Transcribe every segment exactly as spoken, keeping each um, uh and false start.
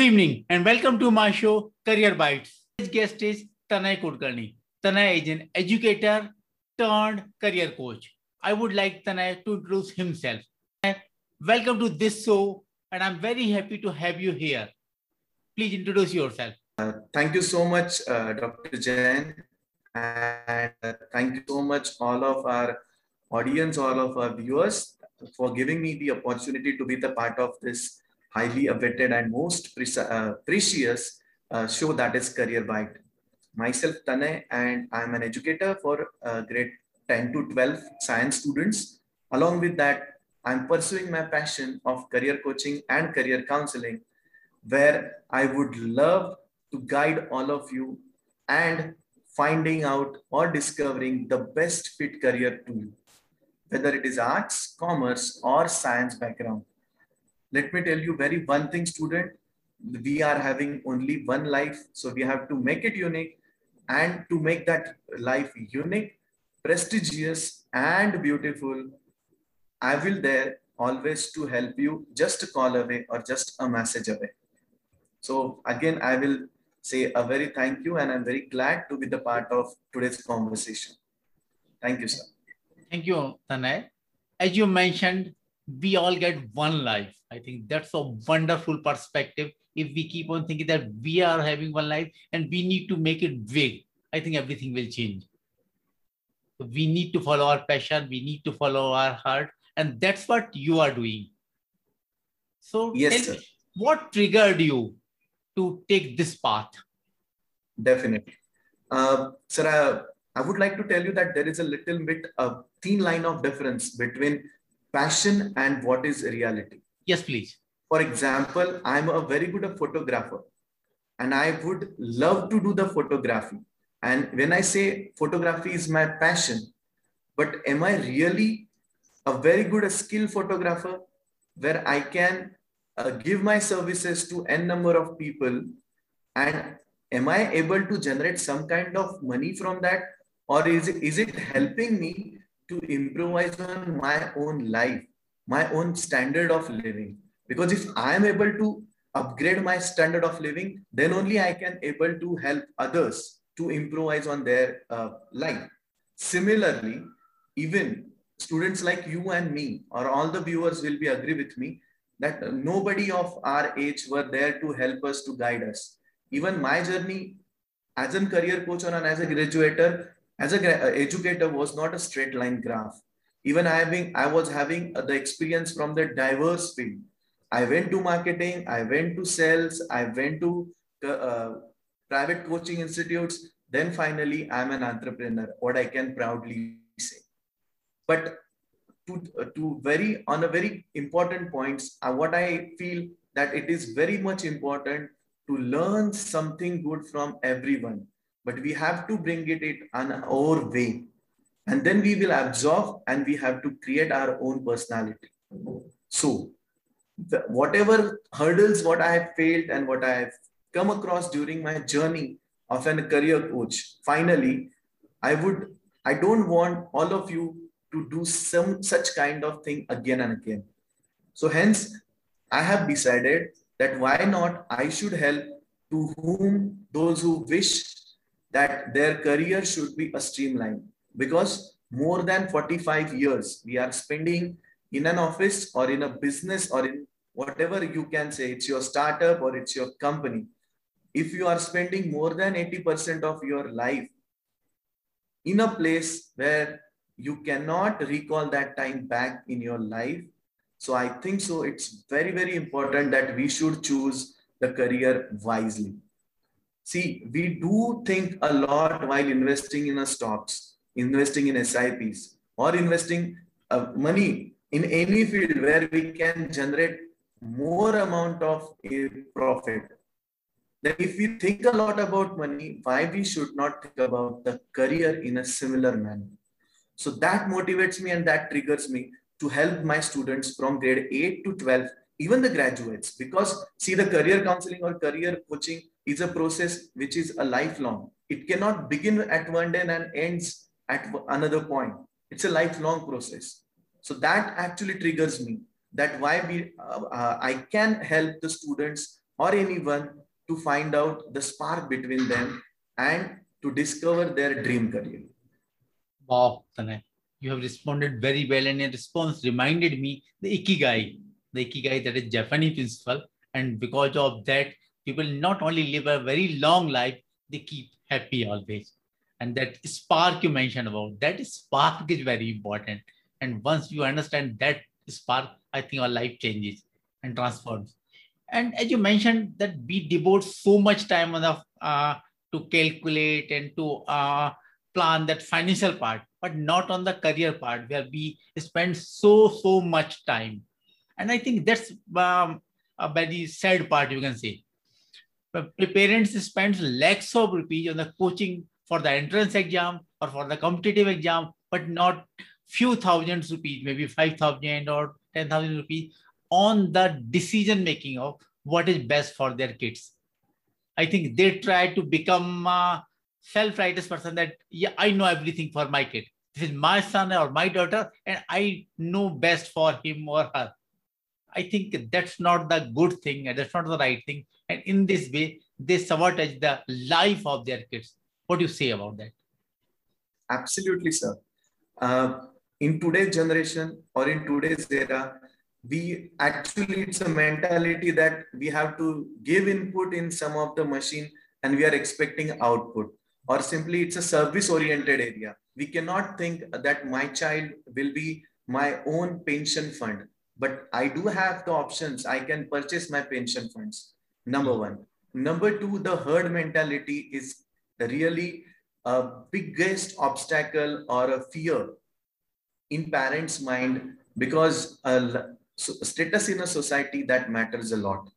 Good evening and welcome to my show, Career Bites. Today's guest is Tanay Kulkarni. Tanay is an educator turned career coach. I would like Tanay to introduce himself. Welcome to this show and I'm very happy to have you here. Please introduce yourself. Uh, thank you so much, uh, Doctor Jain. And uh, thank you so much, all of our audience, all of our viewers, for giving me the opportunity to be the part of this highly awaited and most pre uh, precious uh, show that is Career Bite. Myself, Tanay, and I'm an educator for uh, grade ten to twelve science students. Along with that, I'm pursuing my passion of career coaching and career counseling, where I would love to guide all of you and finding out or discovering the best fit career to you, whether it is arts, commerce, or science background. Let me tell you very one thing, student, we are having only one life. So we have to make it unique, and to make that life unique, prestigious and beautiful, I will there always to help you, just a call away or just a message away. So again, I will say a very thank you, and I'm very glad to be the part of today's conversation. Thank you, sir. Thank you, Tanay. As you mentioned, we all get one life. I think that's a wonderful perspective. If we keep on thinking that we are having one life and we need to make it big, I think everything will change. We need to follow our passion. We need to follow our heart. And that's what you are doing. So yes, sir. What triggered you to take this path? Definitely. Uh, sir, I, I would like to tell you that there is a little bit of thin line of difference between passion and what is reality. Yes, please. For example, I'm a very good photographer and I would love to do the photography. And when I say photography is my passion, but am I really a very good skilled photographer where I can uh, give my services to n number of people? And am I able to generate some kind of money from that? Or is it, is it helping me to improvise on my own life, my own standard of living? Because if I am able to upgrade my standard of living, then only I can able to help others to improvise on their uh, life. Similarly, even students like you and me, or all the viewers will be agree with me that nobody of our age were there to help us, to guide us. Even my journey as a career coach and as a graduator, as an educator, was not a straight line graph. Even I, having, I was having the experience from the diverse field. I went to marketing, I went to sales, I went to uh, private coaching institutes. Then finally, I'm an entrepreneur, what I can proudly say. But to, to very, on a very important points, uh, what I feel that it is very much important to learn something good from everyone. But we have to bring it, it on our way. And then we will absorb and we have to create our own personality. So the, whatever hurdles, what I have failed and what I have come across during my journey of a career coach, finally, I would, I don't want all of you to do some such kind of thing again and again. So hence, I have decided that why not I should help to whom those who wish that their career should be a streamline, because more than forty-five years we are spending in an office or in a business or in whatever you can say, it's your startup or it's your company. If you are spending more than eighty percent of your life in a place where you cannot recall that time back in your life. So I think so it's very, very important that we should choose the career wisely. See, we do think a lot while investing in a stocks, investing in S I Ps, or investing uh, money in any field where we can generate more amount of uh, profit. Then if we think a lot about money, why we should not think about the career in a similar manner? So that motivates me and that triggers me to help my students from grade eight to twelve, even the graduates, because see, the career counseling or career coaching is a process which is a lifelong. It cannot begin at one day and ends at another point. It's a lifelong process. So that actually triggers me that why we, uh, uh, I can help the students or anyone to find out the spark between them and to discover their dream career. Wow, Tanay, you have responded very well, and your response reminded me the Ikigai, the Ikigai that is Japanese principle. And because of that, people not only live a very long life, they keep happy always. And that spark you mentioned about, that spark is very important. And once you understand that spark, I think our life changes and transforms. And as you mentioned that we devote so much time on the, uh, to calculate and to uh, plan that financial part, but not on the career part where we spend so, so much time. And I think that's um, a very sad part, you can say. But parents spend lakhs of rupees on the coaching for the entrance exam or for the competitive exam, but not few thousands rupees, maybe five thousand or ten thousand rupees on the decision making of what is best for their kids. I think they try to become a self-righteous person that, yeah, I know everything for my kid. This is my son or my daughter, and I know best for him or her. I think that's not the good thing, and that's not the right thing. And in this way, they sabotage the life of their kids. What do you say about that? Absolutely, sir. Uh, in today's generation or in today's era, we actually, it's a mentality that we have to give input in some of the machine and we are expecting output, or simply it's a service oriented area. We cannot think that my child will be my own pension fund, but I do have the options. I can purchase my pension funds. Number one. Number two, the herd mentality is really a biggest obstacle or a fear in parents' mind, because uh, so status in a society that matters a lot.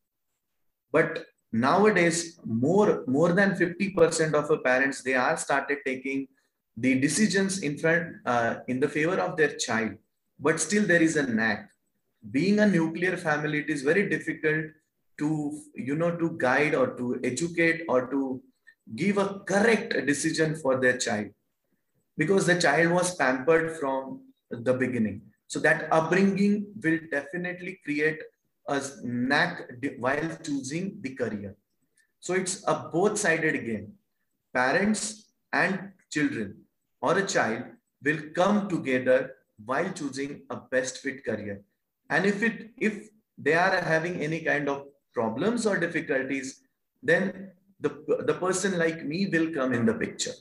But nowadays, more, more than fifty percent of our parents, they are started taking the decisions in front, uh, in the favor of their child, but still there is a knack. Being a nuclear family, it is very difficult to, you know, to guide or to educate or to give a correct decision for their child, because the child was pampered from the beginning. So that upbringing will definitely create a knack while choosing the career. So it's a both-sided game. Parents and children or a child will come together while choosing a best fit career. And if, it, if they are having any kind of problems or difficulties, then the, the person like me will come in the picture.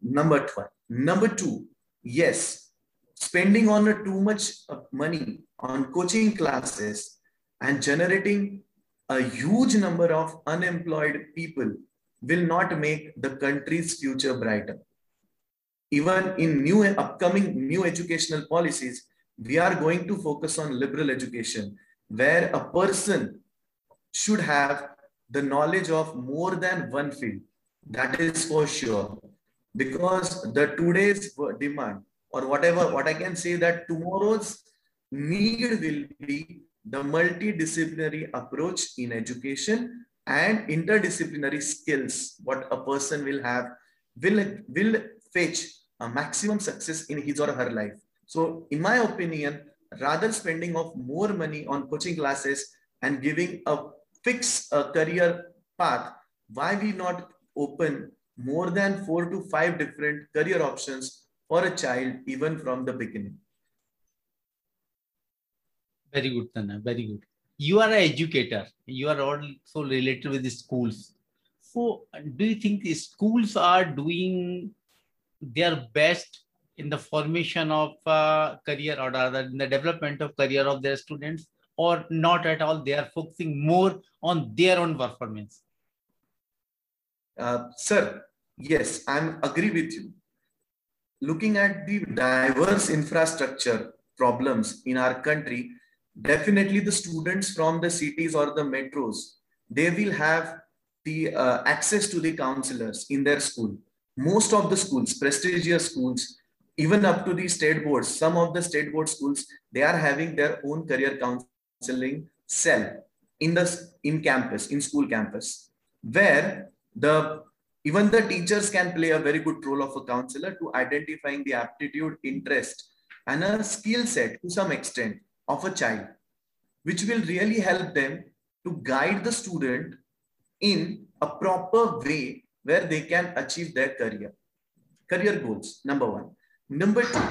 Number one. Number two, yes, spending on a too much money on coaching classes and generating a huge number of unemployed people will not make the country's future brighter. Even in new upcoming new educational policies, we are going to focus on liberal education, where a person should have the knowledge of more than one field. That is for sure, because the today's demand, or whatever, what I can say that tomorrow's need will be the multidisciplinary approach in education and interdisciplinary skills. What a person will have will, will fetch a maximum success in his or her life. So in my opinion, rather spending of more money on coaching classes and giving a fixed uh, career path, why we not open more than four to five different career options for a child, even from the beginning? Very good, Tanay, very good. You are an educator. You are also related with the schools. So do you think the schools are doing their best in the formation of uh, career, or rather in the development of career of their students, or not at all? They are focusing more on their own performance. Uh, sir, yes, I agree with you. Looking at the diverse infrastructure problems in our country, definitely the students from the cities or the metros, they will have the uh, access to the counselors in their school. Most of the schools, prestigious schools, even up to the state boards, some of the state board schools, they are having their own career counseling cell in the in campus, in school campus, where the even the teachers can play a very good role of a counselor to identifying the aptitude, interest, and a skill set to some extent of a child, which will really help them to guide the student in a proper way where they can achieve their career, career goals, number one. Number two,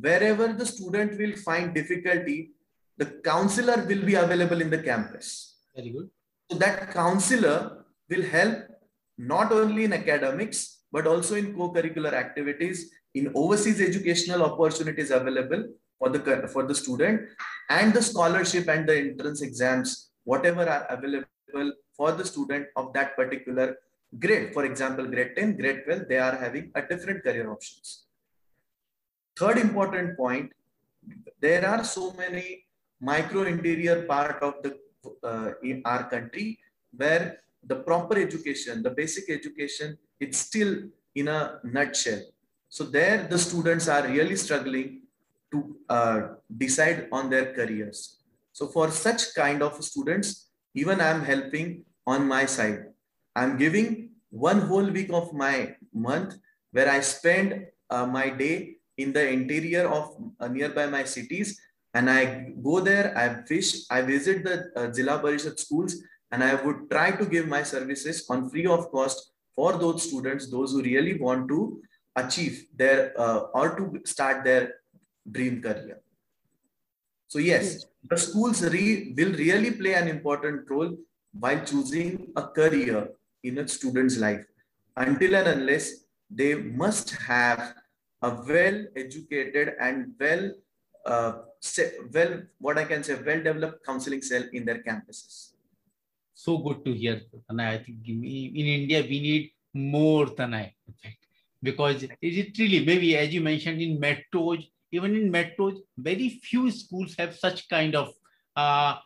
wherever the student will find difficulty, the counselor will be available in the campus. Very good. So that counselor will help not only in academics, but also in co-curricular activities, in overseas educational opportunities available for the, for the student, and the scholarship and the entrance exams, whatever are available for the student of that particular grade. For example, grade ten, grade twelve, they are having a different career options. Third important point, there are so many micro interior part of the uh, in our country where the proper education, the basic education, it's still in a nutshell. So there the students are really struggling to uh, decide on their careers. So for such kind of students, even I'm helping on my side. I'm giving one whole week of my month where I spend uh, my day in the interior of uh, nearby my cities, and I go there, I fish, I visit the uh, Zilla Parishad schools, and I would try to give my services on free of cost for those students, those who really want to achieve their uh, or to start their dream career. So yes, the schools re will really play an important role while choosing a career in a student's life, until and unless they must have a well-educated and well, uh, well, what I can say, well-developed counseling cell in their campuses. So good to hear, Tanay. I think we, in India, we need more, Tanay, in fact, because it really, maybe as you mentioned, in metros, even in metros, very few schools have such kind of, uh,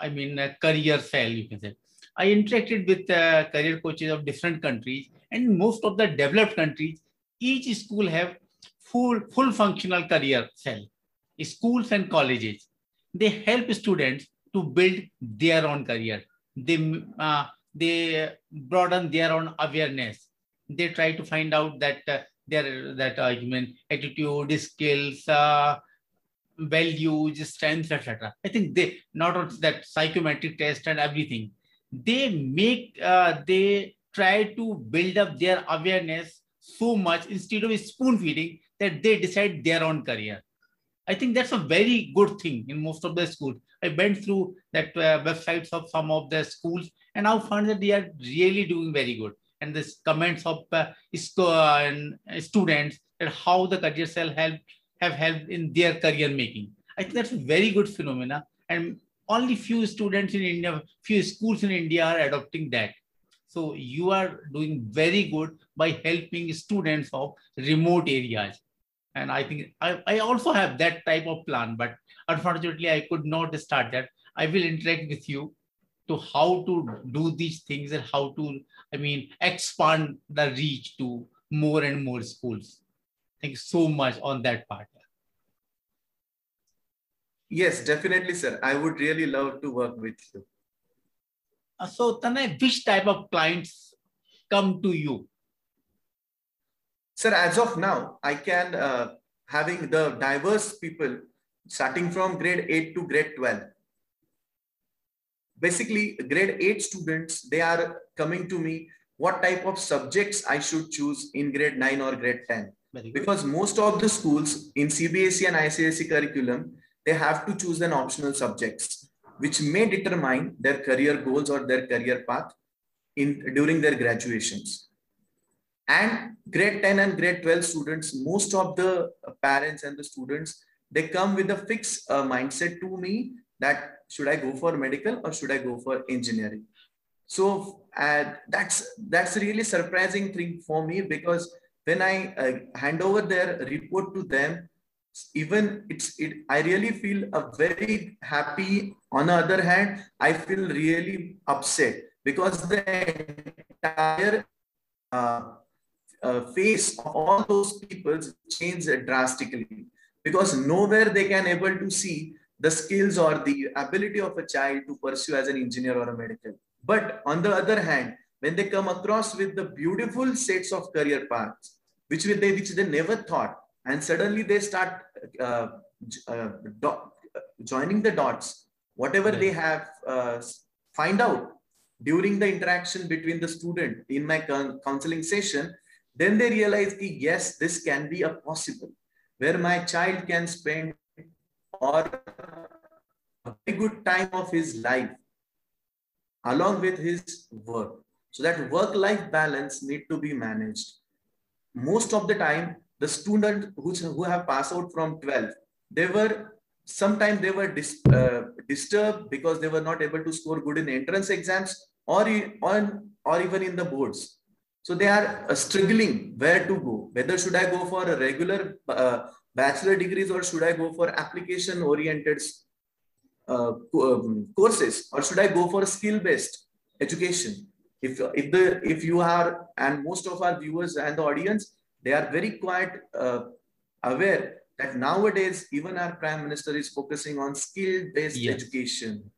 I mean, a career cell, you can say. I interacted with uh, career coaches of different countries, and most of the developed countries, each school have full, full functional career cell. Schools and colleges, they help students to build their own career. They, uh, they broaden their own awareness. They try to find out that uh, their that argument, attitude, skills, uh, values, strengths, et cetera. I think they not only that psychometric test and everything. They make uh, they try to build up their awareness so much instead of spoon feeding that they decide their own career. I think that's a very good thing in most of the schools. I went through that uh, websites of some of the schools and I found that they are really doing very good. And this comments of uh, and students and how the career cell help, have helped in their career making. I think that's a very good phenomena. And only few students in India, few schools in India are adopting that. So you are doing very good by helping students of remote areas. And I think I, I also have that type of plan, but unfortunately I could not start that. I will interact with you to how to do these things and how to, I mean, expand the reach to more and more schools. Thank you so much on that part. Yes, definitely, sir. I would really love to work with you. So, Tanay, which type of clients come to you? Sir, as of now, I can, uh, having the diverse people starting from grade eight to grade twelve. Basically, grade eight students, they are coming to me what type of subjects I should choose in grade nine or grade ten. Because most of the schools in C B S E and I C S E curriculum, they have to choose an optional subjects, which may determine their career goals or their career path in during their graduations. And grade ten and grade twelve students, most of the parents and the students, they come with a fixed uh, mindset to me that should I go for medical or should I go for engineering? So uh, that's, that's a really surprising thing for me, because when I uh, hand over their report to them, even it's, it, I really feel a very happy. On the other hand, I feel really upset because the entire uh, uh, face of all those people changed drastically, because nowhere they can able to see the skills or the ability of a child to pursue as an engineer or a medical. But on the other hand, when they come across with the beautiful sets of career paths, which they, which they never thought, and suddenly they start uh, uh, joining the dots, whatever they have uh, find out during the interaction between the student in my counseling session, then they realize that yes, this can be a possible where my child can spend or a very good time of his life along with his work. So that work-life balance need to be managed. Most of the time, the student who, who have passed out from twelve, they were sometimes they were dis, uh, disturbed because they were not able to score good in entrance exams or, on, or even in the boards. So they are uh, struggling where to go, whether should I go for a regular uh, bachelor degrees or should I go for application oriented uh, um, courses or should I go for skill based education? If, if, the, if you are, and most of our viewers and the audience, they are very quite uh, aware that nowadays, even our Prime Minister is focusing on skill-based yes. education.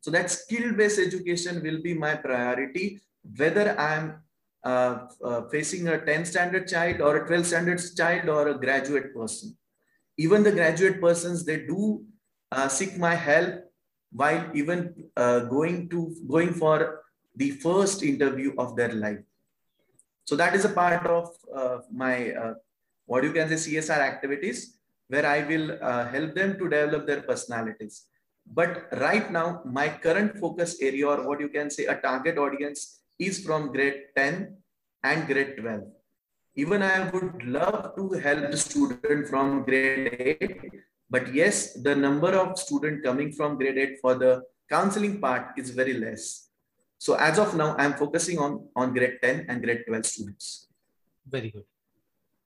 So that skill-based education will be my priority, whether I'm uh, uh, facing a tenth standard child or a twelfth standard child or a graduate person. Even the graduate persons, they do uh, seek my help while even uh, going to going for the first interview of their life. So that is a part of uh, my, uh, what you can say, C S R activities, where I will uh, help them to develop their personalities. But right now, my current focus area or what you can say a target audience is from grade ten and grade twelve. Even I would love to help the student from grade eight. But yes, the number of students coming from grade eight for the counseling part is very less. So as of now, I'm focusing on, on grade ten and grade twelve students. Very good.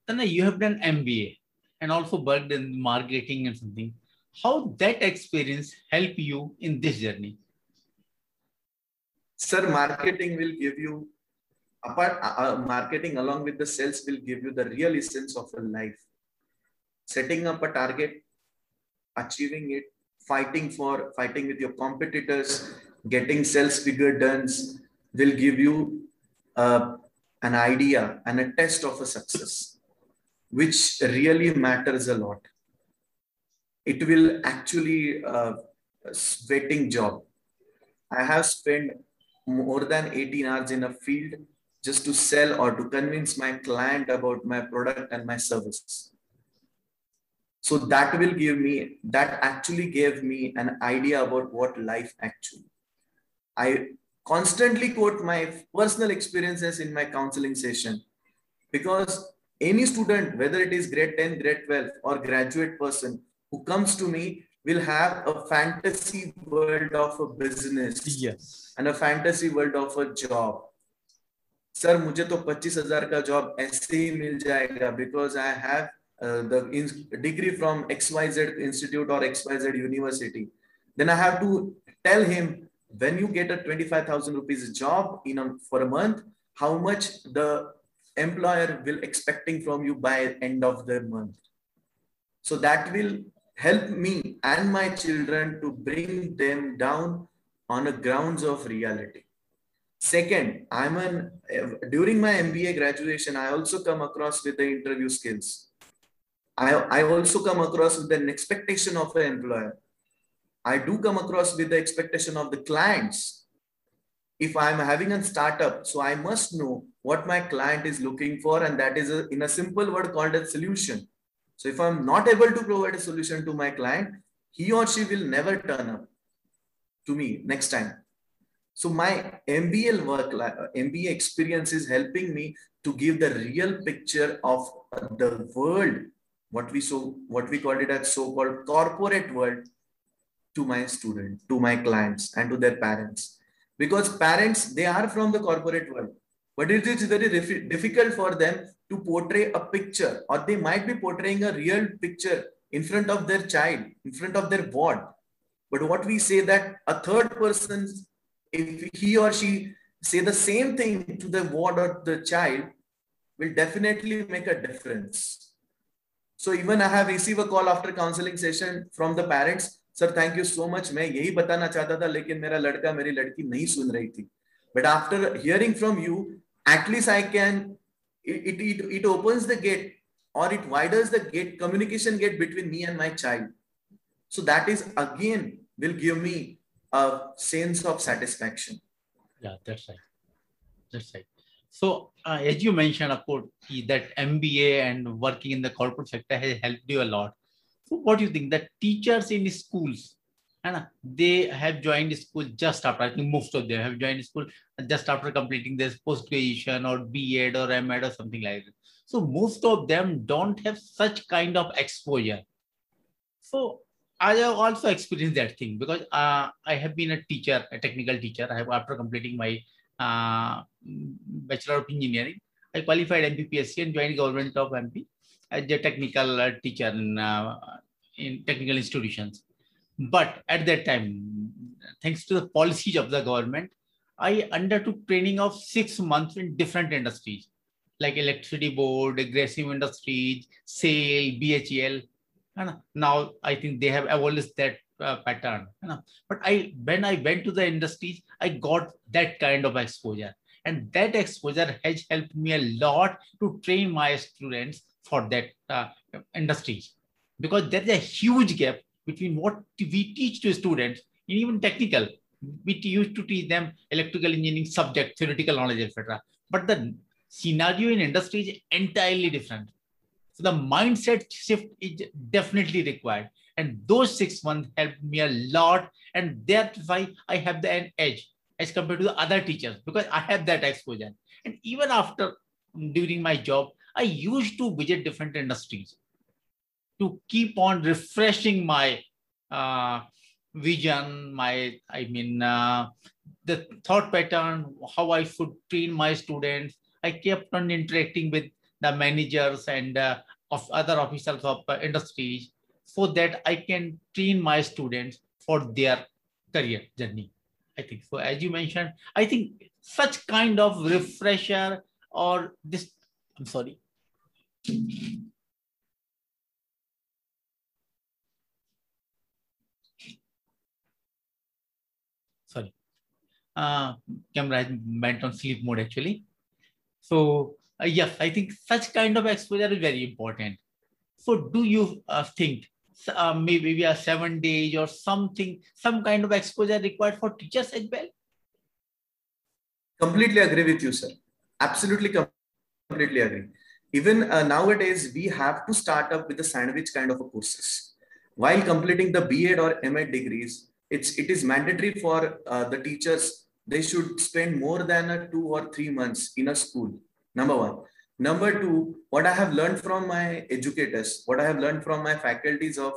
Tanay, you have done M B A and also worked in marketing and something. How that experience help you in this journey? Sir, marketing will give you, apart uh, marketing along with the sales will give you the real essence of a life. Setting up a target, achieving it, fighting for, fighting with your competitors, getting sales figure done will give you uh, an idea and a test of a success, which really matters a lot. It will actually uh, a sweating job. I have spent more than eighteen hours in a field just to sell or to convince my client about my product and my service. So that will give me, that actually gave me an idea about what life actually. I constantly quote my personal experiences in my counseling session because any student, whether it is grade ten, grade twelve or graduate person who comes to me will have a fantasy world of a business yes. and a fantasy world of a job. Sir, mujhe to twenty-five thousand ka job aise hi mil jayega because I have uh, the degree from X Y Z Institute or X Y Z University. Then I have to tell him, when you get a twenty-five thousand rupees job in a, for a month, how much the employer will expecting from you by end of the month. So that will help me and my children to bring them down on the grounds of reality. Second, I'm an, during my M B A graduation, I also come across with the interview skills. I, I also come across with an expectation of an employer. I do come across with the expectation of the clients. If I'm having a startup, so I must know what my client is looking for, and that is a, in a simple word called a solution. So if I'm not able to provide a solution to my client, he or she will never turn up to me next time. So my M B A work, M B A experience is helping me to give the real picture of the world, what we so what we called it as so-called corporate world, to my student, to my clients and to their parents. Because parents, they are from the corporate world, but it is very difficult for them to portray a picture, or they might be portraying a real picture in front of their child, in front of their board. But what we say that a third person, if he or she say the same thing to the board or the child, will definitely make a difference. So even I have received a call after counseling session from the parents, "Sir, thank you so much. मैं यही बताना चाहता था, लेकिन मेरा लड़का, मेरी लड़की नहीं सुन रही थी. But after hearing from you, at least I can, it, it, it opens the gate or it widens the gate, communication gate between me and my child. So that is again will give me a sense of satisfaction. Yeah, that's right. That's right. So uh, as you mentioned, of course, that M B A and working in the corporate sector has helped you a lot. So what do you think that teachers in schools, and they have joined school just after, I think most of them have joined school just after completing this post-graduation or B Ed or M Ed or something like that. So most of them don't have such kind of exposure. So I have also experienced that thing because uh, I have been a teacher, a technical teacher. I have, after completing my uh, Bachelor of Engineering, I qualified M P P S C and joined Government of M P as a technical uh, teacher in, uh, in technical institutions. But at that time, thanks to the policies of the government, I undertook training of six months in different industries like electricity board, aggressive industries, sale, B H E L. And now I think they have abolished that uh, pattern. But I, when I went to the industries, I got that kind of exposure. And that exposure has helped me a lot to train my students for that uh, industry. Because there's a huge gap between what we teach to students, even technical, we used to teach them electrical engineering subject, theoretical knowledge, et cetera. But the scenario in industry is entirely different. So the mindset shift is definitely required. And those six months helped me a lot. And that's why I have an edge as compared to the other teachers, because I have that exposure. And even after, during my job, I used to visit different industries to keep on refreshing my uh, vision, my, I mean, uh, the thought pattern, how I should train my students. I kept on interacting with the managers and uh, of other officials of uh, industries so that I can train my students for their career journey, I think. So as you mentioned, I think such kind of refresher or this, I'm sorry. Sorry, uh, camera is meant on sleep mode actually. So uh, yes, I think such kind of exposure is very important. So do you uh, think uh, maybe we are seven days or something, some kind of exposure required for teachers as well? Completely agree with you, sir. Absolutely, completely agree. Even uh, nowadays, we have to start up with a sandwich kind of a courses. While completing the B Ed or M Ed degrees, It's, it is mandatory for uh, the teachers. They should spend more than a two or three months in a school, number one. Number two, what I have learned from my educators, what I have learned from my faculties of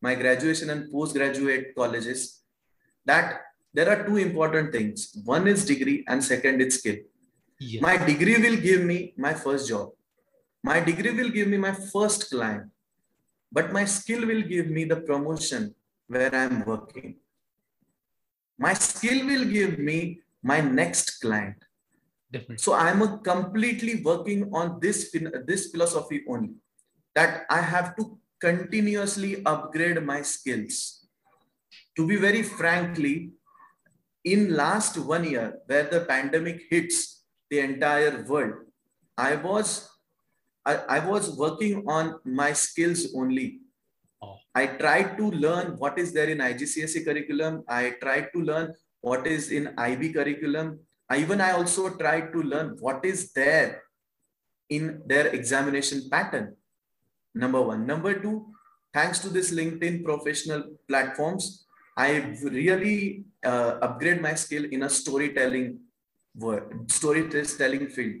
my graduation and postgraduate colleges, that there are two important things. One is degree and second is skill. Yes. My degree will give me my first job. My degree will give me my first client, but my skill will give me the promotion where I'm working. My skill will give me my next client. Definitely. So I'm a completely working on this, this philosophy only, that I have to continuously upgrade my skills. To be very frankly, in last one year where the pandemic hits the entire world, I was, I, I was working on my skills only. I tried to learn what is there in I G C S E curriculum. I tried to learn what is in I B curriculum. I, even I also tried to learn what is there in their examination pattern, number one. Number two, thanks to this LinkedIn professional platforms, I really uh, upgrade my skill in a storytelling word, storytelling field.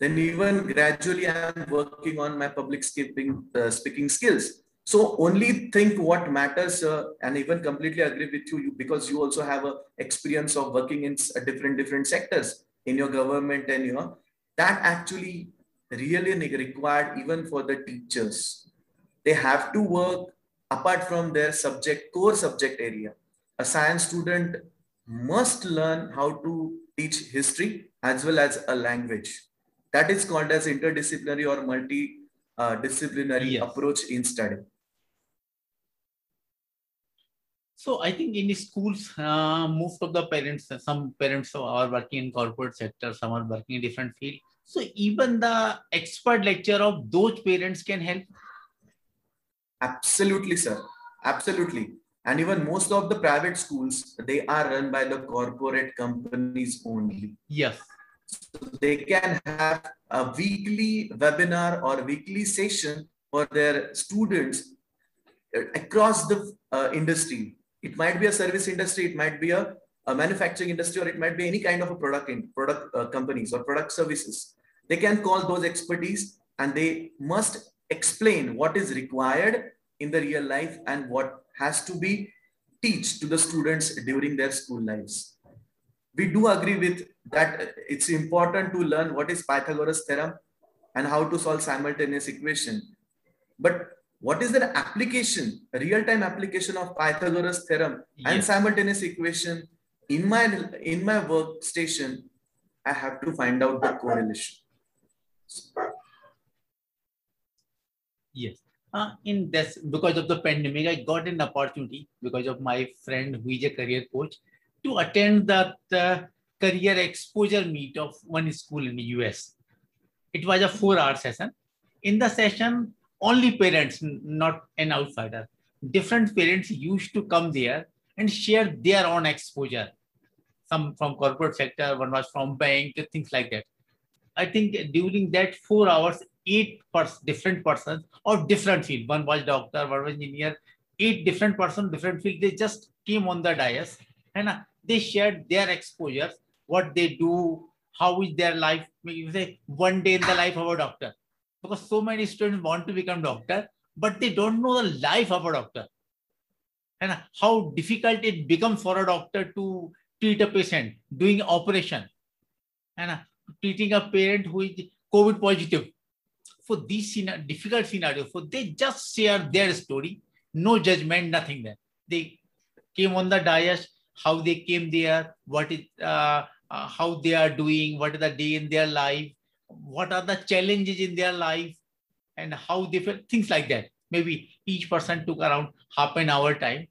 Then even gradually I'm working on my public speaking, uh, speaking skills. So only think what matters, uh, and even completely agree with you, because you also have a experience of working in different, different sectors in your government and, you know, that actually really required even for the teachers. They have to work apart from their subject, core subject area. A science student must learn how to teach history as well as a language. That is called as interdisciplinary or multi-disciplinary uh, yes. approach in study. So I think in schools, uh, most of the parents, some parents are working in corporate sector, some are working in different fields. So even the expert lecture of those parents can help. Absolutely, sir. Absolutely. And even most of the private schools, they are run by the corporate companies only. Yes. So they can have a weekly webinar or weekly session for their students across the uh, industry. It might be a service industry, it might be a, a manufacturing industry, or it might be any kind of a product in product uh, companies or product services. They can call those expertise and they must explain what is required in the real life and what has to be taught to the students during their school lives. We do agree with that it's important to learn what is Pythagoras theorem and how to solve simultaneous equation. But what is the application, real-time application of Pythagoras theorem yes. and simultaneous equation in my, in my workstation? I have to find out the correlation. Yes. Uh, in this, because of the pandemic, I got an opportunity because of my friend who is a career coach to attend that uh, career exposure meet of one school in the U S. It was a four-hour session. In the session, only parents, not an outsider. Different parents used to come there and share their own exposure. Some from corporate sector, one was from bank, things like that. I think during that four hours, eight pers different persons of different field. One was doctor, one was engineer, eight different persons, different field. They just came on the dais and uh, they shared their exposures, what they do, how is their life. You say one day in the life of a doctor, because so many students want to become doctor, but they don't know the life of a doctor and uh, how difficult it becomes for a doctor to treat a patient doing operation and uh, treating a parent who is COVID positive. For these difficult scenario, so they just share their story, no judgment, nothing there. They came on the dais, how they came there, what is, uh, uh, how they are doing, what is the day in their life, what are the challenges in their life, and how they feel, things like that. Maybe each person took around half an hour time.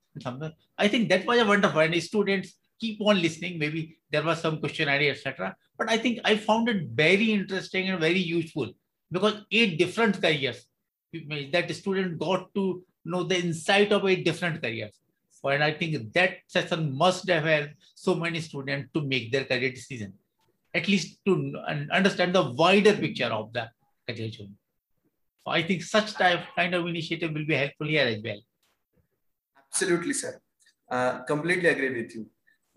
I think that was a wonderful, and students keep on listening. Maybe there was some questionnaire, et cetera. But I think I found it very interesting and very useful. Because eight different careers, that student got to know the insight of eight different careers. And I think that session must have helped so many students to make their career decision, at least to understand the wider picture of the career journey. So I think such type kind of initiative will be helpful here as well. Absolutely, sir. Uh, completely agree with you.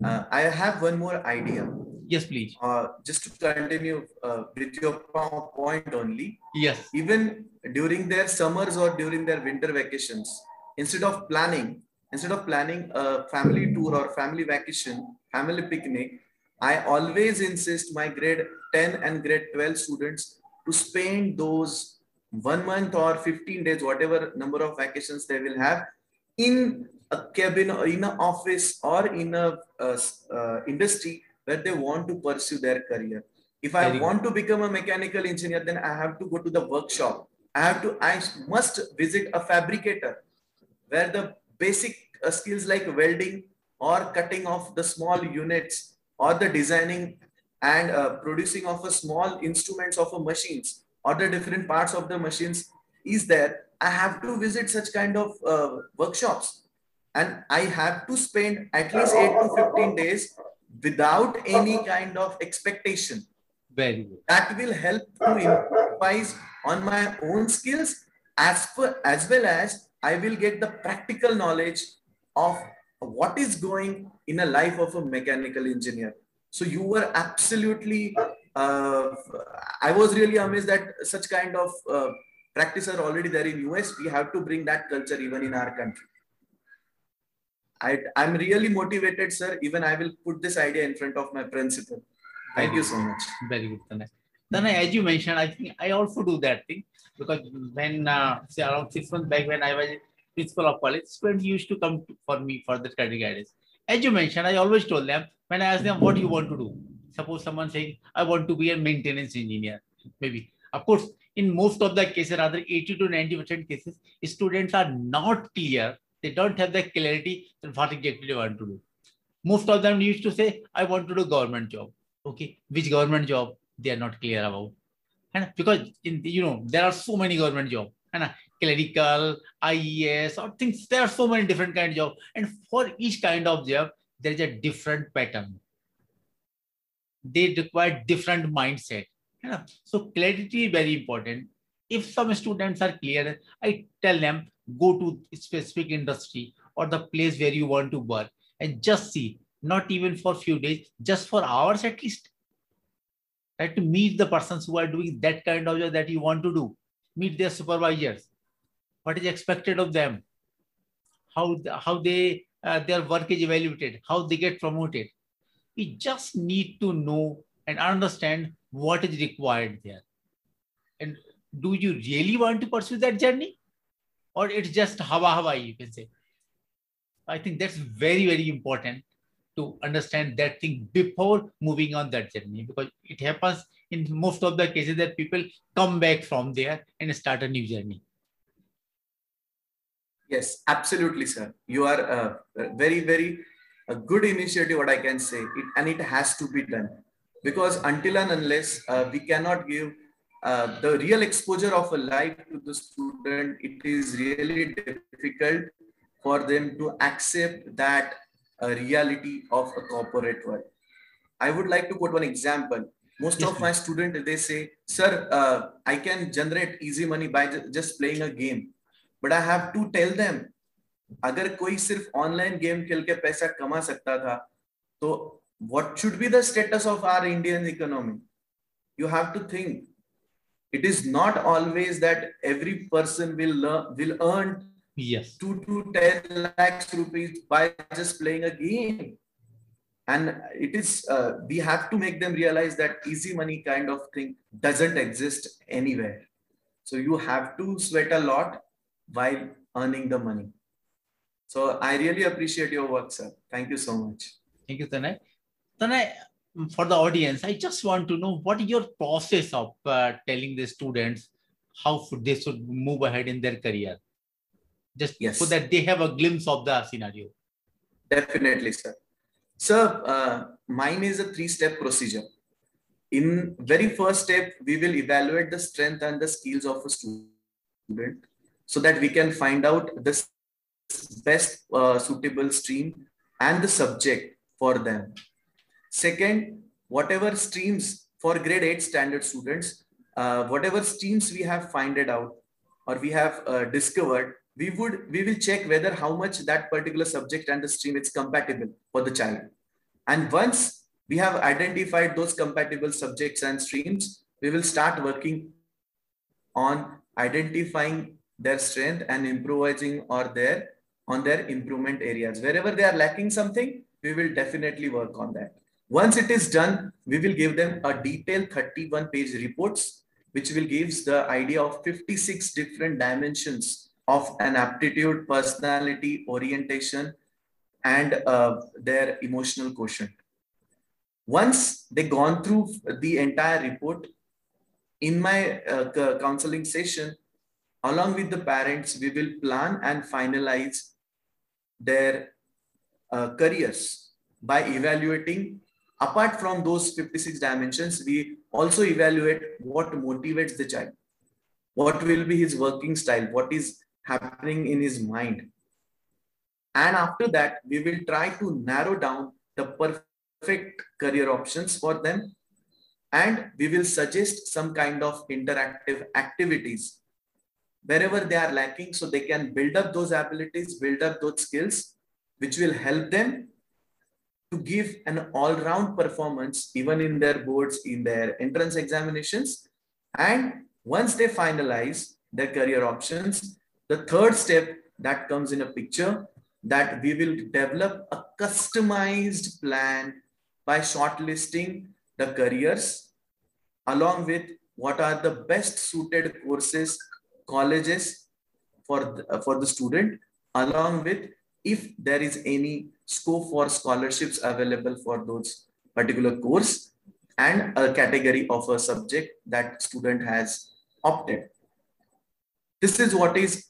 Uh, I have one more idea. Yes, please. Uh, just to continue uh, with your point only. Yes. Even during their summers or during their winter vacations, instead of planning, instead of planning a family tour or family vacation, family picnic, I always insist my grade ten and grade twelve students to spend those one month or fifteen days, whatever number of vacations they will have, in a cabin or in an office or in a uh, uh, industry where they want to pursue their career. If I Very want good. to become a mechanical engineer, then I have to go to the workshop. I have to, I must visit a fabricator where the basic skills like welding or cutting of the small units or the designing and uh, producing of a small instruments of a machines or the different parts of the machines is there. I have to visit such kind of uh, workshops, and I have to spend at least eight to fifteen days without any kind of expectation. Very good. That will help to improvise on my own skills as, per, as well as I will get the practical knowledge of what is going in a life of a mechanical engineer. So you were absolutely, uh, I was really amazed that such kind of uh, practice are already there in U S. We have to bring that culture even in our country. I, I'm really motivated, sir. Even I will put this idea in front of my principal. Thank you so much. Very good, Tanay. Tanay, as you mentioned, I think I also do that thing because when uh, say around six months back when I was principal of college, students used to come to, for me for the career guidance. As you mentioned, I always told them, when I asked them, what do you want to do? Suppose someone saying, I want to be a maintenance engineer, maybe. Of course, in most of the cases, rather eighty to ninety percent cases, students are not clear. They don't have the clarity of what exactly they want to do. Most of them used to say, I want to do government job. Okay, which government job they are not clear about. And because, in, you know, there are so many government jobs. And clerical, I E S, or things. There are so many different kinds of jobs. And for each kind of job, there is a different pattern. They require different mindset. So clarity is very important. If some students are clear, I tell them, go to specific industry or the place where you want to work and just see, not even for a few days, just for hours at least. Right? To meet the persons who are doing that kind of job that you want to do. Meet their supervisors. What is expected of them? How, how they, uh, their work is evaluated, how they get promoted. We just need to know and understand what is required there. And do you really want to pursue that journey? Or it's just hawa hawa, you can say. I think that's very, very important to understand that thing before moving on that journey, because it happens in most of the cases that people come back from there and start a new journey. Yes, absolutely, sir. You are a very, very a good initiative, what I can say, it, and it has to be done. Because until and unless uh, we cannot give uh, the real exposure of a life to the student, it is really difficult for them to accept that uh, reality of a corporate world. I would like to quote one example. Most yes, of my students, they say, sir, uh, I can generate easy money by ju just playing a game. But I have to tell them, agar koi sirf online game khel ke paisa kama sakta tha, to what should be the status of our Indian economy? You have to think. It is not always that every person will learn, will earn yes, two to ten lakhs rupees by just playing a game. And it is, uh, we have to make them realize that easy money kind of thing doesn't exist anywhere. So you have to sweat a lot while earning the money. So I really appreciate your work, sir. Thank you so much. Thank you, Tanay. Tanay, for the audience, I just want to know what is your process of uh, telling the students how they should move ahead in their career? Just yes, so that they have a glimpse of the scenario. Definitely, sir. Sir, uh, mine is a three-step procedure. In very first step, we will evaluate the strength and the skills of a student so that we can find out the best uh, suitable stream and the subject for them. Second, whatever streams for grade eight standard students, uh, whatever streams we have found out or we have uh, discovered, we would, we will check whether how much that particular subject and the stream is compatible for the child. And once we have identified those compatible subjects and streams, we will start working on identifying their strength and improvising or their, on their improvement areas. Wherever they are lacking something, we will definitely work on that. Once it is done, we will give them a detailed thirty-one page reports, which will gives the idea of fifty-six different dimensions of an aptitude, personality, orientation, and uh, their emotional quotient. Once they gone through the entire report, in my uh, counseling session, along with the parents, we will plan and finalize their uh, careers by evaluating. Apart from those fifty-six dimensions, we also evaluate what motivates the child, what will be his working style, what is happening in his mind. And after that, we will try to narrow down the perfect career options for them. And we will suggest some kind of interactive activities wherever they are lacking, so they can build up those abilities, build up those skills, which will help them to give an all-round performance, even in their boards, in their entrance examinations. And once they finalize their career options, the third step that comes in a picture, that we will develop a customized plan by shortlisting the careers along with what are the best suited courses, colleges for the, for the student, along with if there is any scope for scholarships available for those particular course and a category of a subject that student has opted. This is what is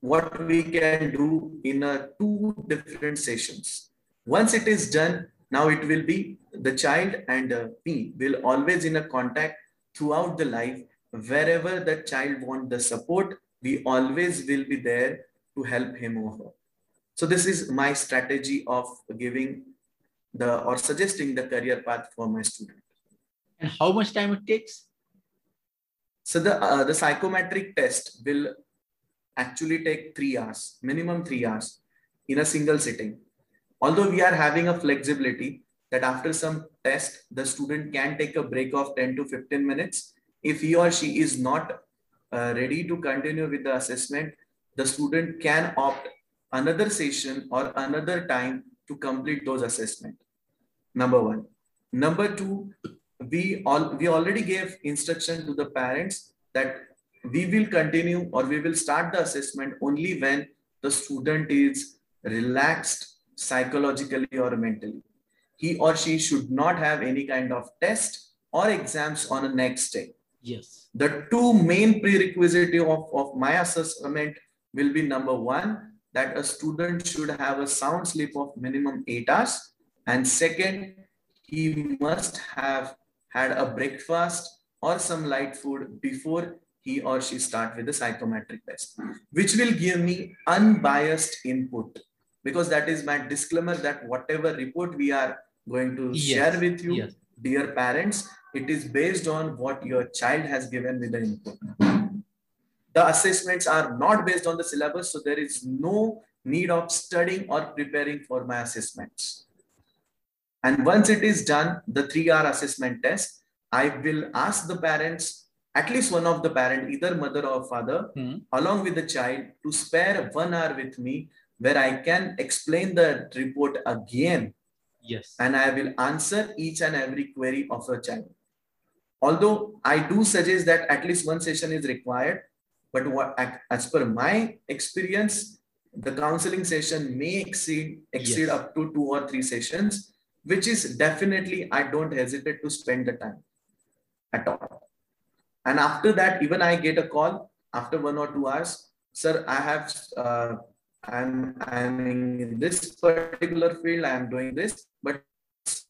what we can do in a two different sessions. Once it is done, now it will be the child and uh, me will always in a contact throughout the life, wherever the child wants the support, we always will be there to help him or her. So this is my strategy of giving the or suggesting the career path for my student. And how much time it takes? So the uh, the psychometric test will actually take three hours, minimum three hours in a single sitting. Although we are having a flexibility that after some test, the student can take a break of ten to fifteen minutes. If he or she is not uh, ready to continue with the assessment, the student can opt another session or another time to complete those assessments. Number one. Number two, we, all, we already gave instruction to the parents that we will continue or we will start the assessment only when the student is relaxed psychologically or mentally. He or she should not have any kind of test or exams on the next day. Yes. The two main prerequisites of, of my assessment will be number one, that a student should have a sound sleep of minimum eight hours. And second, he must have had a breakfast or some light food before he or she starts with the psychometric test, which will give me unbiased input. Because that is my disclaimer that whatever report we are going to yes. share with you, yes. dear parents, it is based on what your child has given me the input. The assessments are not based on the syllabus, so there is no need of studying or preparing for my assessments. And once it is done, the three-hour assessment test, I will ask the parents, at least one of the parents, either mother or father, mm-hmm. along with the child, to spare one hour with me where I can explain the report again. Yes. And I will answer each and every query of a child. Although I do suggest that at least one session is required, but what, as per my experience, the counseling session may exceed, exceed yes. up to two or three sessions, which is definitely, I don't hesitate to spend the time at all. And after that, even I get a call after one or two hours, sir, I have... Uh, I'm, I'm in this particular field, I'm doing this, but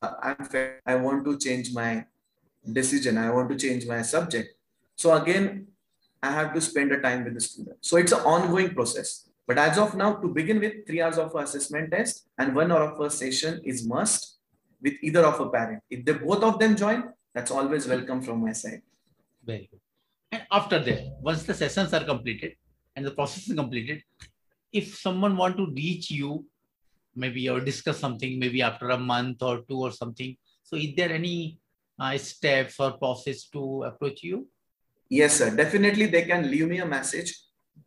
I'm fair. I want to change my decision. I want to change my subject. So again, I have to spend a time with the student. So it's an ongoing process. But as of now, to begin with, three hours of assessment test and one hour of a session is must with either of a parent. If they both of them join, that's always welcome from my side. Very good. And after that, once the sessions are completed and the process is completed, if someone want to reach you, maybe or discuss something, maybe after a month or two or something. So is there any uh, steps or process to approach you? Yes, sir. Definitely they can leave me a message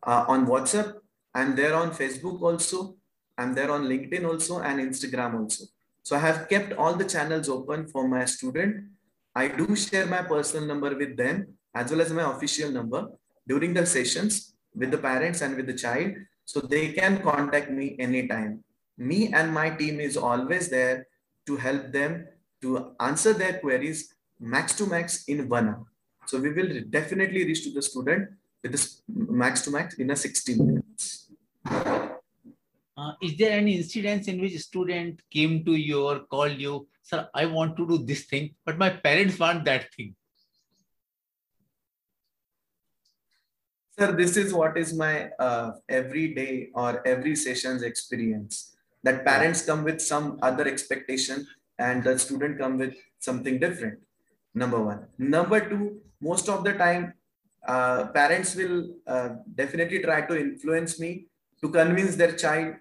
uh, on WhatsApp. I'm there on Facebook also. I'm there on LinkedIn also and Instagram also. So I have kept all the channels open for my student. I do share my personal number with them as well as my official number during the sessions with the parents and with the child. So they can contact me anytime. Me and my team is always there to help them to answer their queries max to max in one hour. So we will definitely reach to the student with this max to max in a sixty minutes. Uh, is there any incidents in which a student came to you or called you, sir, I want to do this thing, but my parents want that thing? Sir, this is what is my uh, everyday or every session's experience, that parents come with some other expectation and the student come with something different. Number one. Number two, most of the time, uh, parents will uh, definitely try to influence me to convince their child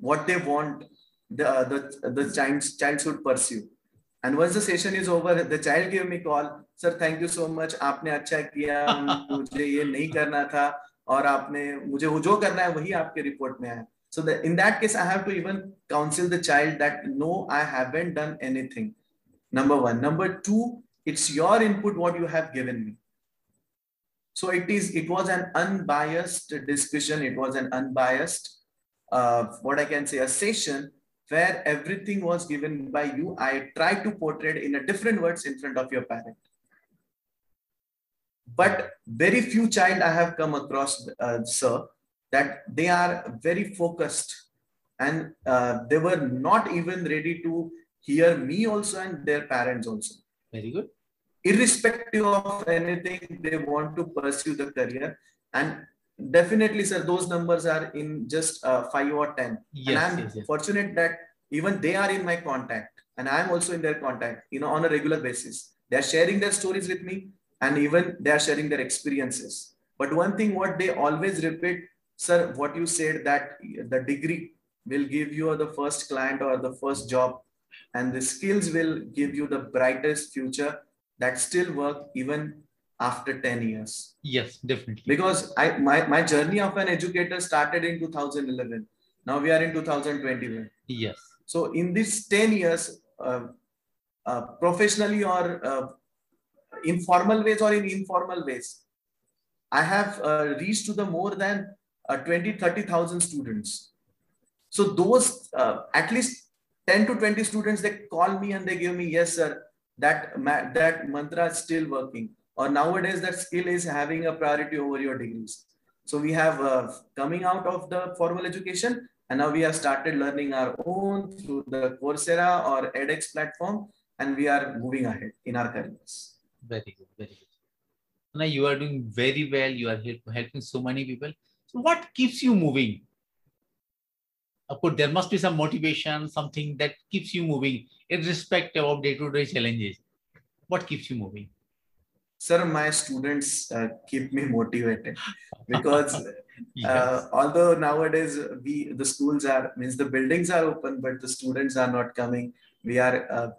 what they want the, uh, the, the child, child should pursue. And once the session is over, the child gave me a call. Sir, thank you so much. आपने अच्छा किया. मुझे ये नहीं करना था और आपने मुझे वो जो करना है वही आपके report में है. So the, in that case, I have to even counsel the child that no, I haven't done anything. Number one. Number two, it's your input what you have given me. So it is. It was an unbiased discussion. It was an unbiased, uh, what I can say, a session where everything was given by you. I tried to portray in a different words in front of your parent. But very few child I have come across, uh, sir, that they are very focused and uh, they were not even ready to hear me also and their parents also. Very good. Irrespective of anything, they want to pursue the career. And Definitely, sir. Those numbers are in just uh, five or ten. Yes, and I'm yes, yes. fortunate that even they are in my contact, and I'm also in their contact, you know, on a regular basis. They're sharing their stories with me, and even they're sharing their experiences. But one thing what they always repeat, sir, what you said that the degree will give you the first client or the first job, and the skills will give you the brightest future that still work even after ten years. Yes, definitely. Because I my, my journey of an educator started in two thousand eleven. Now we are in two thousand twenty-one. Yes. So in these ten years, uh, uh, professionally or uh, in formal ways or in informal ways, I have uh, reached to the more than uh, twenty, thirty thousand students. So those uh, at least ten to twenty students, they call me and they give me, yes, sir, that, that mantra is still working. Or nowadays that skill is having a priority over your degrees. So we have uh, coming out of the formal education, and now we have started learning our own through the Coursera or edX platform, and we are moving ahead in our careers. Very good, very good. Now you are doing very well. You are help, helping so many people. So what keeps you moving? Of course, there must be some motivation, something that keeps you moving, irrespective of day-to-day challenges. What keeps you moving? Sir, my students uh, keep me motivated because yes. uh, although nowadays we the schools are means the buildings are open, but the students are not coming. We are uh,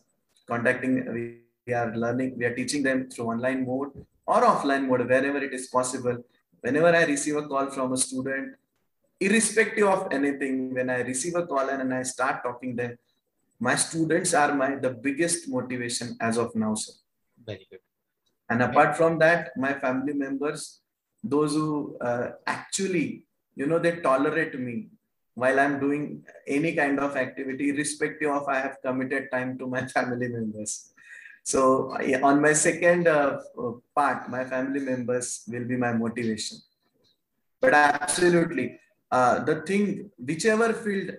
contacting, we, we are learning, we are teaching them through online mode or offline mode wherever it is possible. Whenever I receive a call from a student, irrespective of anything, when I receive a call and, and I start talking them, my students are my the biggest motivation as of now, sir. Very good. And apart from that, my family members, those who uh, actually, you know, they tolerate me while I'm doing any kind of activity, irrespective of I have committed time to my family members. So yeah, on my second uh, part, my family members will be my motivation. But absolutely, uh, the thing, whichever field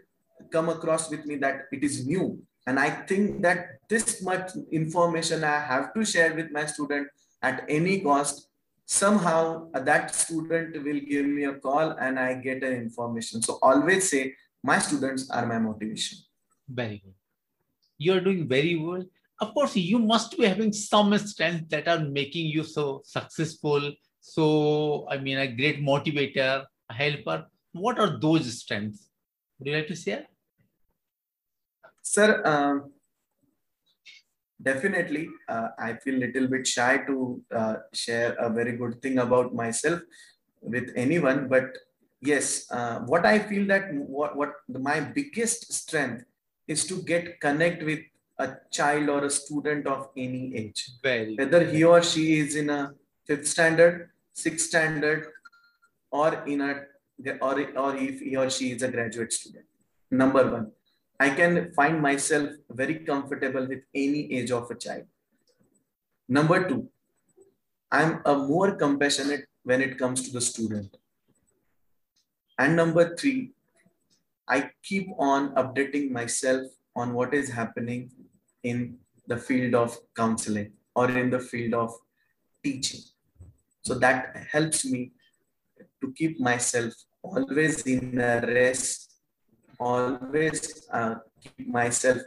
come across with me that it is new, and I think that this much information I have to share with my student at any cost. Somehow that student will give me a call and I get an information. So always say my students are my motivation. Very good. You are doing very well. Of course, you must be having some strengths that are making you so successful. So, I mean, a great motivator, a helper. What are those strengths? Would you like to share? Sir, um, definitely, uh, I feel a little bit shy to uh, share a very good thing about myself with anyone. But yes, uh, what I feel that what, what my biggest strength is to get connect with a child or a student of any age. Very Whether good. He or she is in a fifth standard, sixth standard, or, in a, or, or if he or she is a graduate student. Number one. I can find myself very comfortable with any age of a child. Number two, I'm a more compassionate when it comes to the student. And number three, I keep on updating myself on what is happening in the field of counseling or in the field of teaching. So that helps me to keep myself always in a rest, always uh, keep myself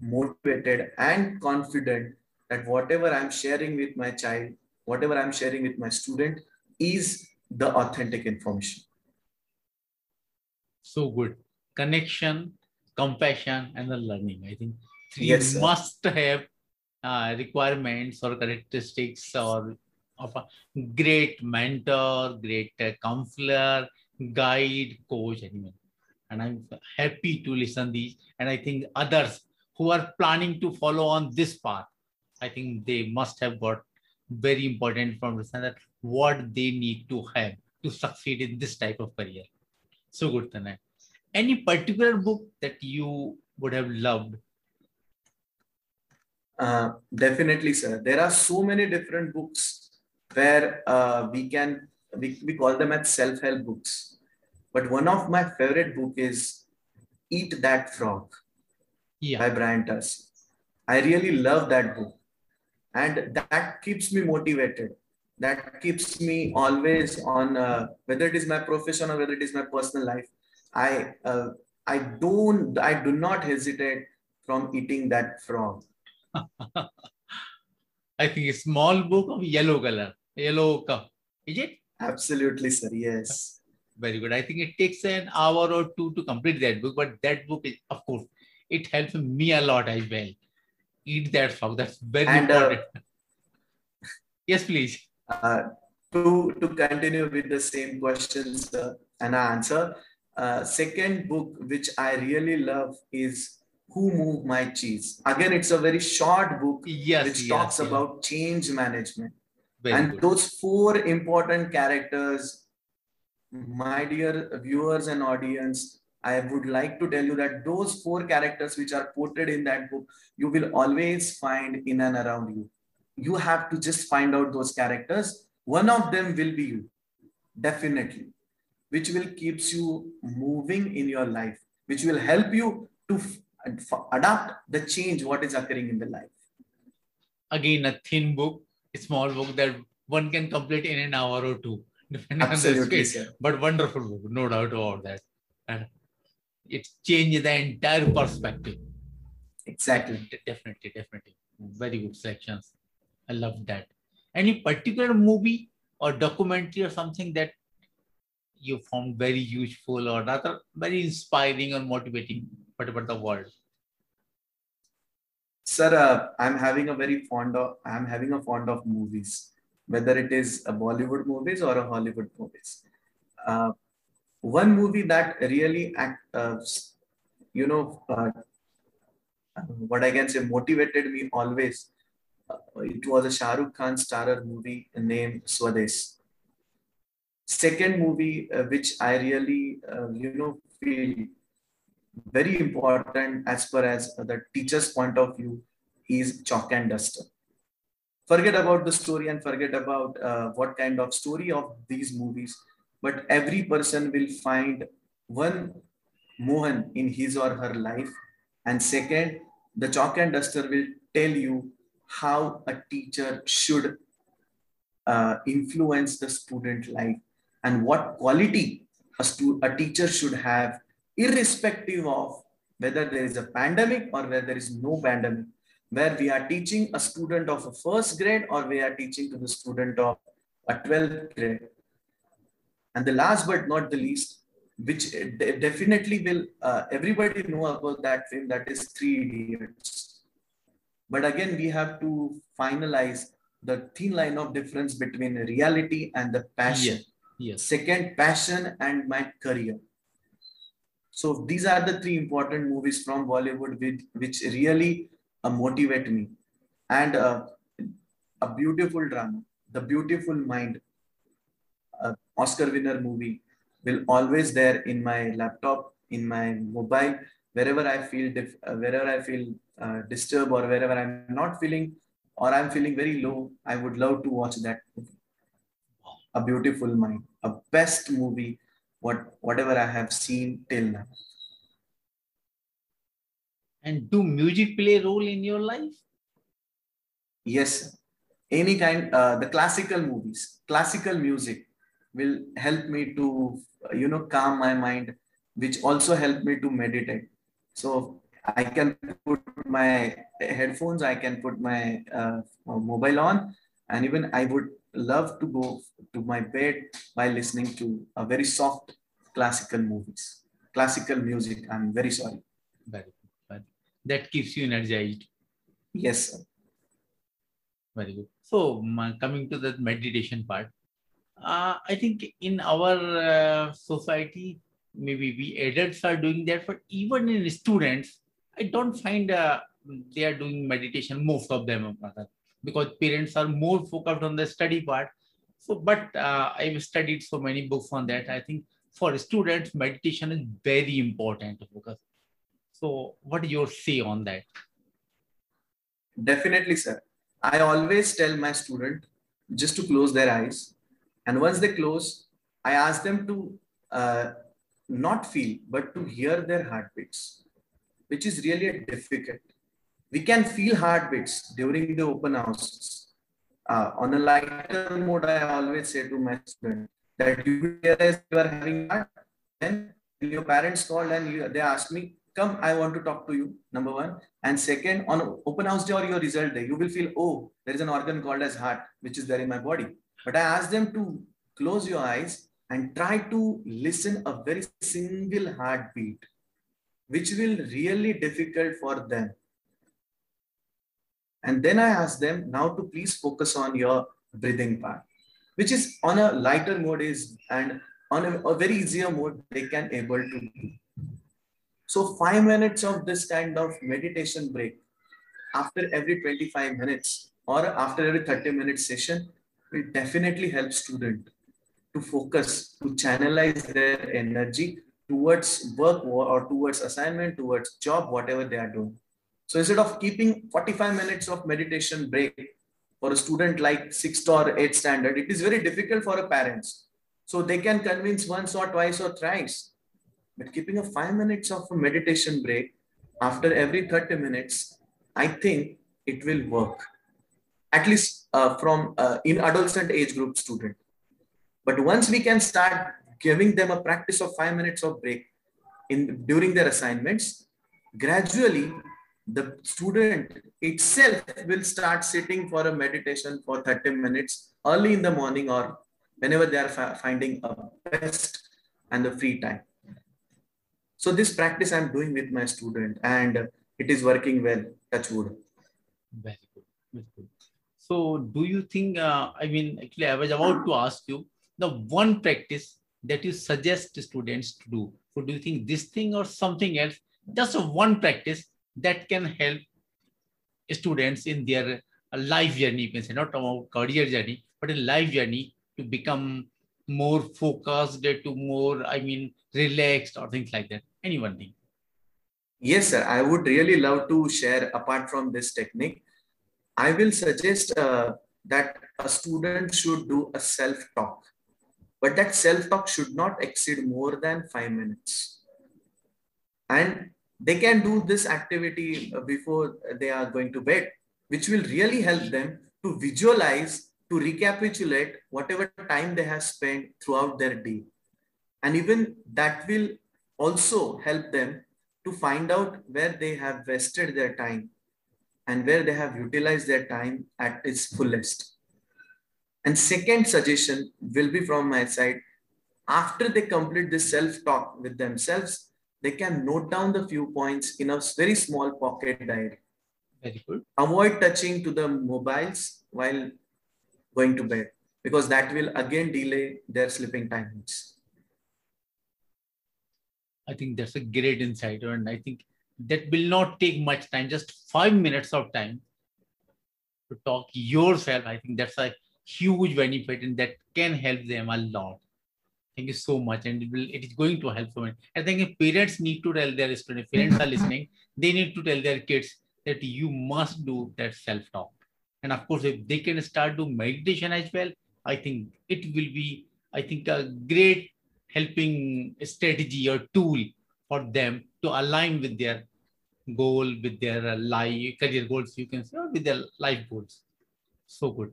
motivated and confident that whatever I'm sharing with my child, whatever I'm sharing with my student is the authentic information. So good. Connection, compassion, and the learning. I think three yes, must have uh, requirements or characteristics or of a great mentor, great uh, counselor, guide, coach, anyone. And I'm happy to listen to these. And I think others who are planning to follow on this path, I think they must have got very important from that what they need to have to succeed in this type of career. So good, Tanay. Any particular book that you would have loved? Uh, definitely, sir. There are so many different books where uh, we can, we, we call them as self-help books. But one of my favorite book is Eat That Frog yeah. by Brian Tracy. I really love that book. And that keeps me motivated that keeps me always on, uh, whether it is my profession or whether it is my personal life. I, uh, I don't, I do not hesitate from eating that frog. I think a small book of yellow color, yellow cup, is it? Absolutely, sir. Yes. Very good. I think it takes an hour or two to complete that book, but that book is, of course, it helps me a lot as well. Eat That Frog. That's very and, important. Uh, yes, please. Uh, to, to continue with the same questions uh, and answer, uh, second book which I really love is Who Moved My Cheese. Again, it's a very short book, yes, which yes, talks yes. about change management. Very and good. Those four important characters, my dear viewers and audience, I would like to tell you that those four characters which are portrayed in that book, you will always find in and around you. You have to just find out those characters. One of them will be you, definitely, which will keep you moving in your life, which will help you to adapt the change what is occurring in the life. Again, a thin book, a small book that one can complete in an hour or two. Absolutely, sir. But wonderful book, no doubt about that. And it changes the entire perspective. Exactly. Definitely, definitely. Very good selections. I love that. Any particular movie or documentary or something that you found very useful or rather very inspiring or motivating, whatever the world? Sir, uh, I'm having a very fond of, I'm having a fond of movies, whether it is a Bollywood movies or a Hollywood movies. Uh, One movie that really, uh, you know, uh, what I can say, motivated me always. Uh, it was a Shah Rukh Khan starrer movie named Swades. Second movie, uh, which I really, uh, you know, feel very important as far as the teacher's point of view is Chalk and Duster. Forget about the story and forget about uh, what kind of story of these movies. But every person will find one Mohan in his or her life. And second, the Chalk and Duster will tell you how a teacher should uh, influence the student life and what quality a, a teacher should have, irrespective of whether there is a pandemic or whether there is no pandemic, where we are teaching a student of a first grade or we are teaching to the student of a twelfth grade. And the last but not the least, which definitely will, uh, everybody know about that film, that is Three Idiots. But again, we have to finalize the thin line of difference between reality and the passion. Yes. Yes. Second, passion and my career. So these are the three important movies from Bollywood which, which really uh, motivate me. And uh, a beautiful drama, The Beautiful Mind. Uh, Oscar winner movie will always there in my laptop, in my mobile, wherever I feel, dif uh, wherever I feel uh, disturbed or wherever I'm not feeling or I'm feeling very low, I would love to watch that movie. A Beautiful Mind, a best movie, what whatever I have seen till now. And do music play a role in your life? Yes, sir. Any kind, uh, the classical movies, classical music will help me to, you know, calm my mind, which also help me to meditate. So I can put my headphones, I can put my uh, mobile on, and even I would love to go to my bed by listening to a very soft classical movies, classical music. I'm very sorry. Very good. That keeps you energized. Yes, sir. Very good. So coming to the meditation part, Uh, I think in our uh, society, maybe we adults are doing that, but even in students, I don't find uh, they are doing meditation, most of them, because parents are more focused on the study part. So, but uh, I've studied so many books on that. I think for students, meditation is very important to focus. So what do you say on that? Definitely, sir. I always tell my student just to close their eyes. And once they close, I ask them to uh, not feel, but to hear their heartbeats, which is really difficult. We can feel heartbeats during the open houses, Uh, on a lighter mode, I always say to my students that you realize you are having art. Then your parents called and you, they asked me, come, I want to talk to you, number one. And second, on open house day or your result day, you will feel, oh, there is an organ called as heart, which is there in my body. But I asked them to close your eyes and try to listen a very single heartbeat, which will really difficult for them. And then I ask them now to please focus on your breathing part, which is on a lighter mode is, and on a, a very easier mode, they can able to do. So five minutes of this kind of meditation break after every twenty-five minutes or after every thirty minute session will definitely help student to focus, to channelize their energy towards work or towards assignment, towards job, whatever they are doing. So instead of keeping forty-five minutes of meditation break for a student like sixth or eighth standard, it is very difficult for a parents. So they can convince once or twice or thrice, but keeping a five minutes of a meditation break after every thirty minutes, I think it will work, at least uh, from uh, in adolescent age group student. But once we can start giving them a practice of five minutes of break in during their assignments, gradually, the student itself will start sitting for a meditation for thirty minutes early in the morning or whenever they are finding a best and the free time. So this practice I'm doing with my student and it is working well, touch wood. Very good. Very good. So do you think, uh, I mean, actually I was about to ask you the one practice that you suggest students to do. So do you think this thing or something else, just one practice that can help students in their life journey, you can say, not about career journey, but a life journey to become more focused, to more, I mean, relaxed or things like that. Any one thing? Yes, sir. I would really love to share apart from this technique. I will suggest uh, that a student should do a self-talk, but that self-talk should not exceed more than five minutes. And they can do this activity before they are going to bed, which will really help them to visualize, to recapitulate whatever time they have spent throughout their day. And even that will also help them to find out where they have wasted their time and where they have utilized their time at its fullest. And second suggestion will be from my side, after they complete this self-talk with themselves, they can note down the few points in a very small pocket diary. Very good. Avoid touching to the mobiles while going to bed because that will again delay their sleeping timings. I think that's a great insight, and I think that will not take much time, just five minutes of time to talk yourself. I think that's a huge benefit and that can help them a lot. Thank you so much. And it, will, it is going to help so many. I think if parents need to tell their students, if parents are listening, they need to tell their kids that you must do that self-talk. And of course, if they can start doing meditation as well, I think it will be, I think, a great helping strategy or tool for them to align with their goal, with their life, career goals, you can say, or with their life goals. So good.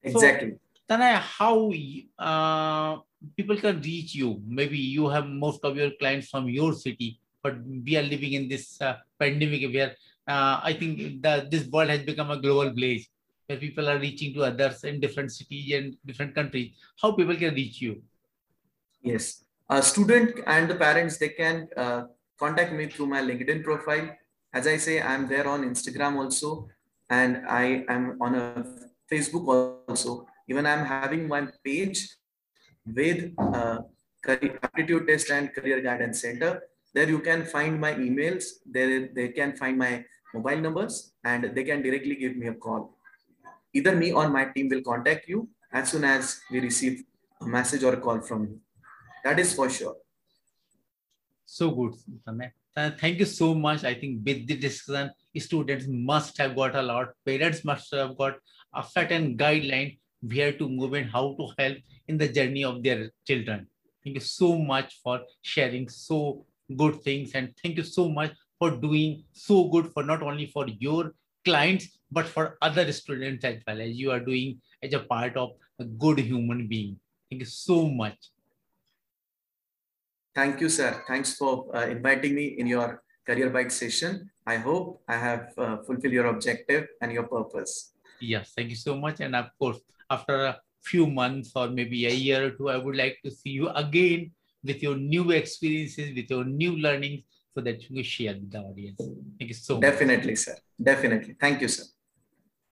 Exactly. So, Tanay, how uh, people can reach you? Maybe you have most of your clients from your city, but we are living in this uh, pandemic where uh, I think the, this world has become a global village where people are reaching to others in different cities and different countries. How people can reach you? Yes, a student and the parents, they can uh, contact me through my LinkedIn profile. As I say, I'm there on Instagram also, and I am on a Facebook also. Even I'm having one page with uh, Career Aptitude Test and Career Guidance Center. There you can find my emails, there they can find my mobile numbers and they can directly give me a call. Either me or my team will contact you as soon as we receive a message or a call from you. That is for sure. So good. Thank you so much. I think with the discussion, students must have got a lot. Parents must have got a certain guideline where to move and how to help in the journey of their children. Thank you so much for sharing so good things. And thank you so much for doing so good for not only for your clients, but for other students as well, as you are doing as a part of a good human being. Thank you so much. Thank you, sir. Thanks for uh, inviting me in your Career Bite session. I hope I have uh, fulfilled your objective and your purpose. Yes, thank you so much. And of course, after a few months or maybe a year or two, I would like to see you again with your new experiences, with your new learnings, so that you share with the audience. Thank you so much. Definitely, sir. Definitely. Thank you, sir.